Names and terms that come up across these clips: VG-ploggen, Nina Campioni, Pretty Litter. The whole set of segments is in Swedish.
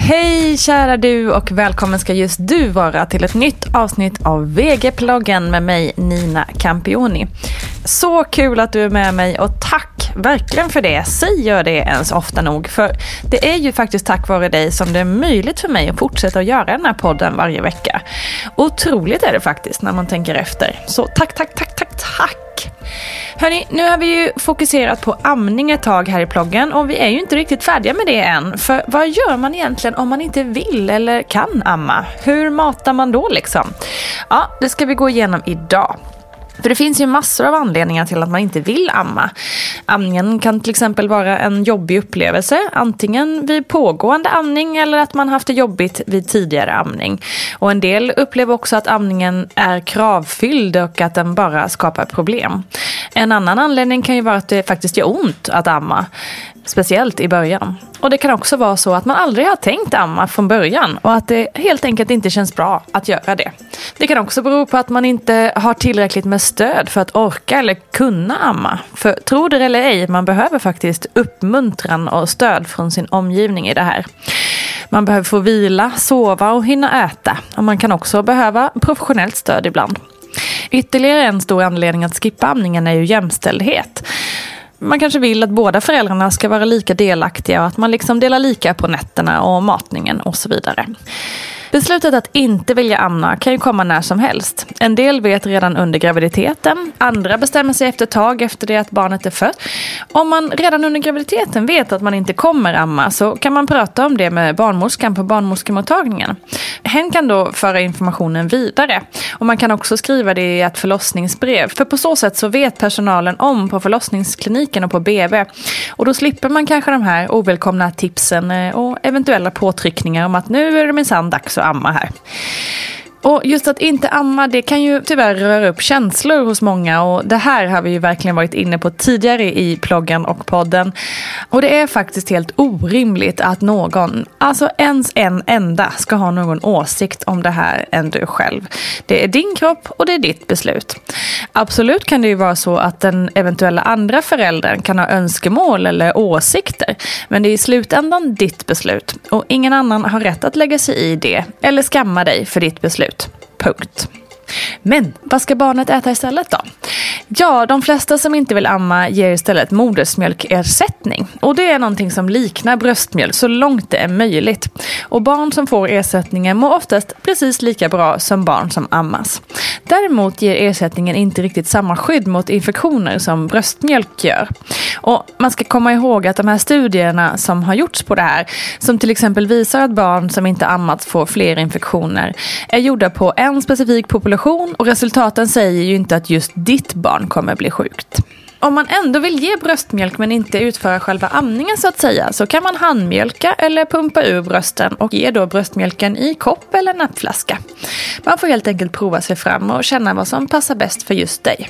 Hej kära du och välkommen ska just du vara till ett nytt avsnitt av VG-ploggen med mig Nina Campioni. Så kul att du är med mig och tack verkligen för det. Säger jag det ens ofta nog, för det är ju faktiskt tack vare dig som det är möjligt för mig att fortsätta att göra den här podden varje vecka. Otroligt är det faktiskt när man tänker efter. Så tack. Hörrni, nu har vi ju fokuserat på amning ett tag här i ploggen och vi är ju inte riktigt färdiga med det än. För vad gör man egentligen om man inte vill eller kan amma? Hur matar man då liksom? Ja, det ska vi gå igenom idag. För det finns ju massor av anledningar till att man inte vill amma. Amningen kan till exempel vara en jobbig upplevelse, antingen vid pågående amning eller att man haft det jobbigt vid tidigare amning. Och en del upplever också att amningen är kravfylld och att den bara skapar problem. En annan anledning kan ju vara att det faktiskt gör ont att amma, speciellt i början. Och det kan också vara så att man aldrig har tänkt amma från början och att det helt enkelt inte känns bra att göra det. Det kan också bero på att man inte har tillräckligt med stöd för att orka eller kunna amma. För tro det eller ej, man behöver faktiskt uppmuntran och stöd från sin omgivning i det här. Man behöver få vila, sova och hinna äta. Och man kan också behöva professionellt stöd ibland. Ytterligare en stor anledning att skippa amningen är ju jämställdhet. Man kanske vill att båda föräldrarna ska vara lika delaktiga och att man liksom delar lika på nätterna och matningen och så vidare. Beslutet att inte vilja amma kan ju komma när som helst. En del vet redan under graviditeten, andra bestämmer sig efter tag efter det att barnet är fött. Om man redan under graviditeten vet att man inte kommer amma så kan man prata om det med barnmorskan på barnmorskemottagningen. Hen kan då föra informationen vidare och man kan också skriva det i ett förlossningsbrev. För på så sätt så vet personalen om på förlossningskliniken och på BB. Och då slipper man kanske de här ovälkomna tipsen och eventuella påtryckningar om att nu är det minsann dags att amma här. Och just att inte amma, det kan ju tyvärr röra upp känslor hos många. Och det här har vi ju verkligen varit inne på tidigare i ploggen och podden. Och det är faktiskt helt orimligt att någon, alltså ens en enda, ska ha någon åsikt om det här än du själv. Det är din kropp och det är ditt beslut. Absolut kan det ju vara så att den eventuella andra föräldern kan ha önskemål eller åsikter. Men det är i slutändan ditt beslut. Och ingen annan har rätt att lägga sig i det eller skamma dig för ditt beslut. Punkt. Men vad ska barnet äta istället då? Ja, de flesta som inte vill amma ger istället modersmjölkersättning. Och det är någonting som liknar bröstmjölk så långt det är möjligt. Och barn som får ersättningen mår oftast precis lika bra som barn som ammas. Däremot ger ersättningen inte riktigt samma skydd mot infektioner som bröstmjölk gör. Och man ska komma ihåg att de här studierna som har gjorts på det här, som till exempel visar att barn som inte ammats får fler infektioner, är gjorda på en specifik population och resultaten säger ju inte att just ditt barn kommer bli sjukt. Om man ändå vill ge bröstmjölk men inte utföra själva amningen så att säga, så kan man handmjölka eller pumpa ur brösten och ge då bröstmjölken i kopp eller nappflaska. Man får helt enkelt prova sig fram och känna vad som passar bäst för just dig.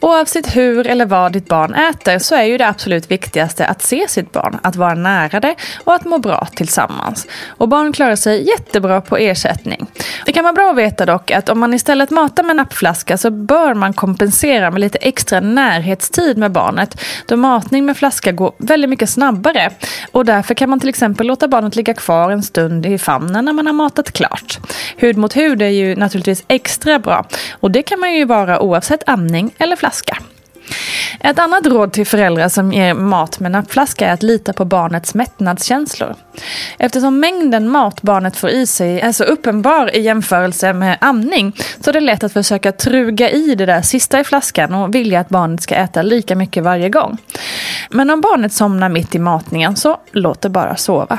Oavsett hur eller vad ditt barn äter så är ju det absolut viktigaste att se sitt barn, att vara nära det och att må bra tillsammans. Och barn klarar sig jättebra på ersättning. Det kan vara bra att veta dock att om man istället matar med nappflaska så bör man kompensera med lite extra närhetstid med barnet, då matning med flaska går väldigt mycket snabbare och därför kan man till exempel låta barnet ligga kvar en stund i famnen när man har matat klart. Hud mot hud är ju naturligtvis extra bra och det kan man ju vara oavsett amning eller flaska. Ett annat råd till föräldrar som ger mat med nappflaska är att lita på barnets mättnadskänslor. Eftersom mängden mat barnet får i sig är så uppenbar i jämförelse med amning så är det lätt att försöka truga i det där sista i flaskan och vilja att barnet ska äta lika mycket varje gång. Men om barnet somnar mitt i matningen så låt det bara sova.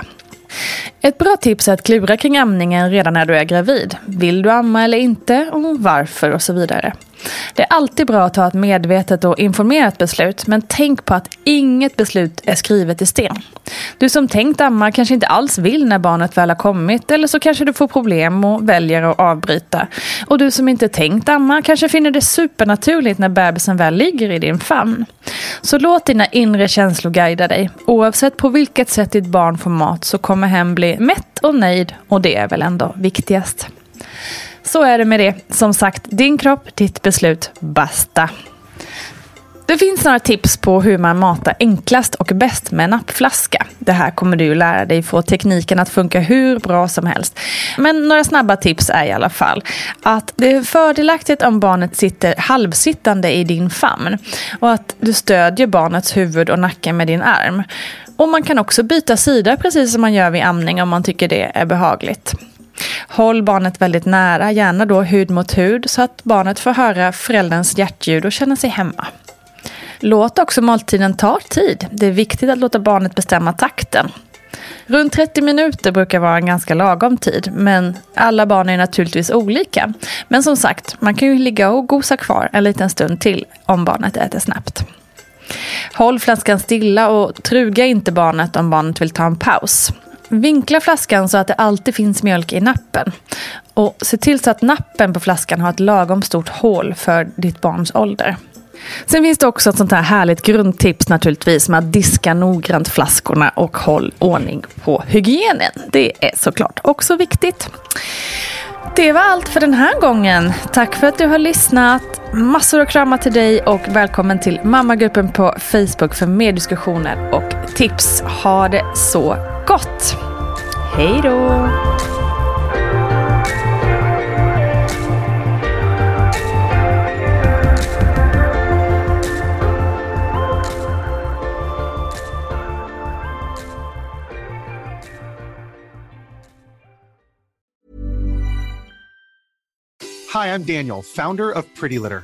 Ett bra tips är att klura kring amningen redan när du är gravid. Vill du amma eller inte? Och varför? Och så vidare. Det är alltid bra att ta ett medvetet och informerat beslut, men tänk på att inget beslut är skrivet i sten. Du som tänkt amma kanske inte alls vill när barnet väl har kommit, eller så kanske du får problem och väljer att avbryta. Och du som inte tänkt amma kanske finner det supernaturligt när bebisen väl ligger i din famn. Så låt dina inre känslor guida dig. Oavsett på vilket sätt ditt barn får mat så kommer hem bli mätt och nöjd, och det är väl ändå viktigast. Så är det med det. Som sagt, din kropp, ditt beslut, basta. Det finns några tips på hur man matar enklast och bäst med en nappflaska. Det här kommer du lära dig få tekniken att funka hur bra som helst. Men några snabba tips är i alla fall att det är fördelaktigt om barnet sitter halvsittande i din famn och att du stödjer barnets huvud och nacken med din arm. Och man kan också byta sida precis som man gör vid amning om man tycker det är behagligt. Håll barnet väldigt nära, gärna då hud mot hud, så att barnet får höra förälderns hjärtljud och känna sig hemma. Låt också måltiden ta tid. Det är viktigt att låta barnet bestämma takten. Runt 30 minuter brukar vara en ganska lagom tid, men alla barn är naturligtvis olika. Men som sagt, man kan ju ligga och gosa kvar en liten stund till om barnet äter snabbt. Håll flaskan stilla och truga inte barnet om barnet vill ta en paus. Vinkla flaskan så att det alltid finns mjölk i nappen. Och se till så att nappen på flaskan har ett lagom stort hål för ditt barns ålder. Sen finns det också ett sånt här härligt grundtips naturligtvis med att diska noggrant flaskorna och håll ordning på hygienen. Det är såklart också viktigt. Det var allt för den här gången. Tack för att du har lyssnat. Massor av kramar till dig och välkommen till mammagruppen på Facebook för mer diskussioner och tips. Ha det så gott. Hej då! Hi, I'm Daniel, founder of Pretty Litter.